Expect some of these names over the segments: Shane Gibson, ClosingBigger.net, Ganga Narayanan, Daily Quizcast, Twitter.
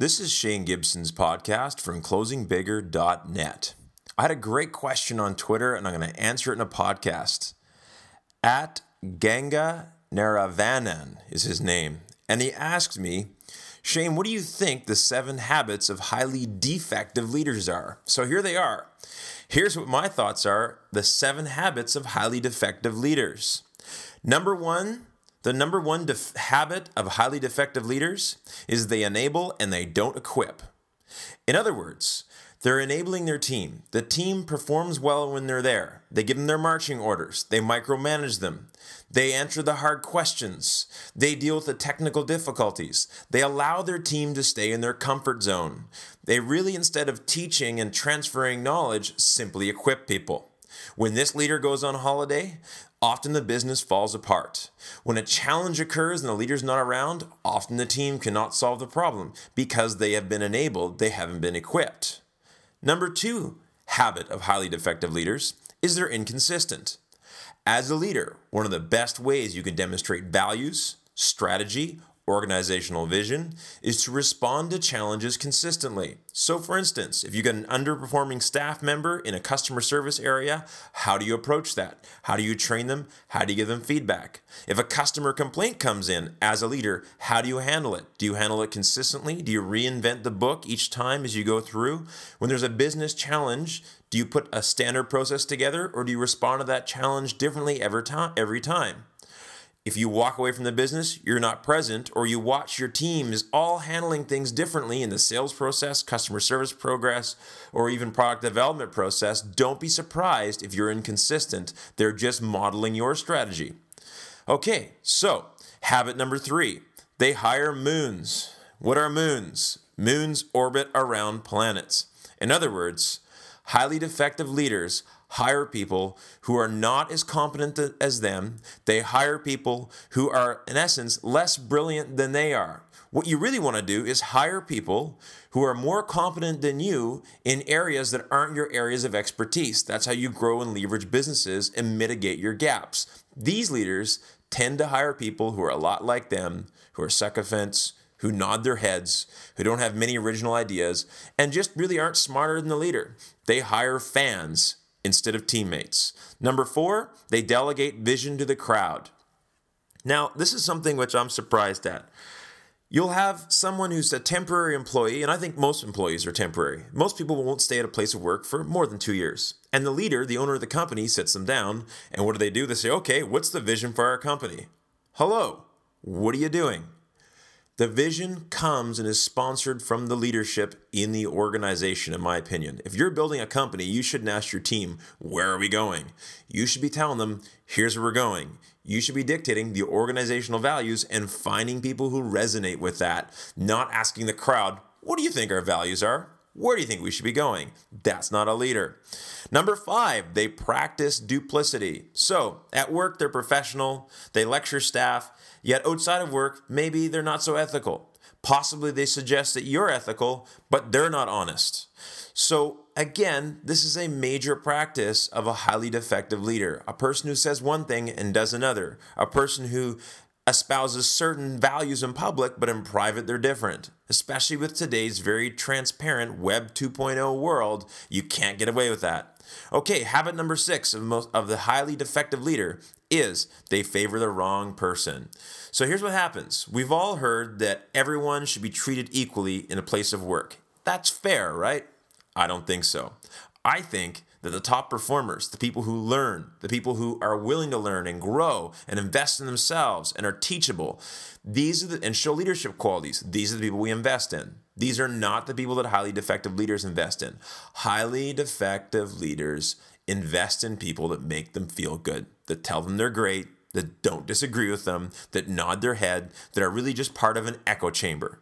This is Shane Gibson's podcast from ClosingBigger.net. I had a great question on Twitter, and I'm going to answer it in a podcast. At Ganga Narayanan is his name. And he asked me, Shane, what do you think the 7 habits of highly defective leaders are? So here they are. Here's what my thoughts are, the 7 habits of highly defective leaders. The number one habit of highly defective leaders is they enable and they don't equip. In other words, they're enabling their team. The team performs well when they're there. They give them their marching orders. They micromanage them. They answer the hard questions. They deal with the technical difficulties. They allow their team to stay in their comfort zone. They really, instead of teaching and transferring knowledge, simply equip people. When this leader goes on holiday, often the business falls apart. When a challenge occurs and the leader's not around, often the team cannot solve the problem because they have been enabled, they haven't been equipped. Number 2 habit of highly defective leaders is they're inconsistent. As a leader, one of the best ways you can demonstrate values, strategy, organizational vision is to respond to challenges consistently. So for instance, if you get an underperforming staff member in a customer service area, how do you approach that? How do you train them? How do you give them feedback? If a customer complaint comes in as a leader, how do you handle it? Do you handle it consistently? Do you reinvent the book each time as you go through? When there's a business challenge, do you put a standard process together or do you respond to that challenge differently every time? If you walk away from the business, you're not present, or you watch your team is all handling things differently in the sales process, customer service progress, or even product development process, don't be surprised if you're inconsistent. They're just modeling your strategy. Okay, so habit number 3, they hire moons. What are moons? Moons orbit around planets. In other words, highly defective leaders hire people who are not as competent as them. They hire people who are, in essence, less brilliant than they are. What you really want to do is hire people who are more competent than you in areas that aren't your areas of expertise. That's how you grow and leverage businesses and mitigate your gaps. These leaders tend to hire people who are a lot like them, who are sycophants, who nod their heads, who don't have many original ideas, and just really aren't smarter than the leader. They hire fans instead of teammates. Number 4, they delegate vision to the crowd. Now, this is something which I'm surprised at. You'll have someone who's a temporary employee, and I think most employees are temporary. Most people won't stay at a place of work for more than 2 years. And the leader, the owner of the company, sits them down, and what do? They say, okay, what's the vision for our company? Hello, what are you doing? The vision comes and is sponsored from the leadership in the organization, in my opinion. If you're building a company, you shouldn't ask your team, where are we going? You should be telling them, here's where we're going. You should be dictating the organizational values and finding people who resonate with that, not asking the crowd, what do you think our values are? Where do you think we should be going? That's not a leader. Number 5, they practice duplicity. So at work, they're professional, they lecture staff, yet outside of work, maybe they're not so ethical. Possibly they suggest that you're ethical, but they're not honest. So again, this is a major practice of a highly defective leader, a person who says one thing and does another, a person who espouses certain values in public, but in private they're different. Especially with today's very transparent Web 2.0 world, you can't get away with that. Okay, habit number 6 of the highly defective leader is they favor the wrong person. So here's what happens. We've all heard that everyone should be treated equally in a place of work. That's fair, right? I don't think so. I think that the top performers, the people who learn, the people who are willing to learn and grow and invest in themselves and are teachable, and show leadership qualities, these are the people we invest in. These are not the people that highly defective leaders invest in. Highly defective leaders invest in people that make them feel good, that tell them they're great, that don't disagree with them, that nod their head, that are really just part of an echo chamber.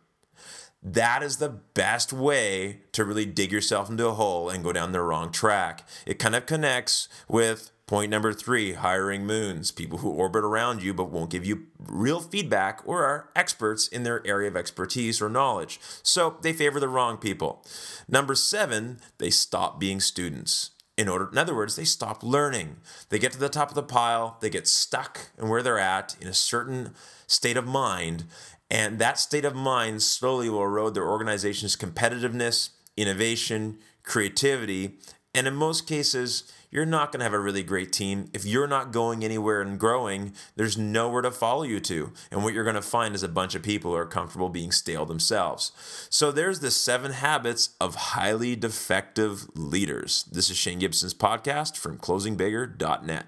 That is the best way to really dig yourself into a hole and go down the wrong track. It kind of connects with point number 3, hiring moons, people who orbit around you but won't give you real feedback or are experts in their area of expertise or knowledge. So they favor the wrong people. Number 7, they stop being students. In other words, they stop learning. They get to the top of the pile, they get stuck in where they're at in a certain state of mind, And that state of mind slowly will erode their organization's competitiveness, innovation, creativity. And in most cases, you're not going to have a really great team. If you're not going anywhere and growing, there's nowhere to follow you to. And what you're going to find is a bunch of people who are comfortable being stale themselves. So there's the 7 habits of highly defective leaders. This is Shane Gibson's podcast from ClosingBigger.net.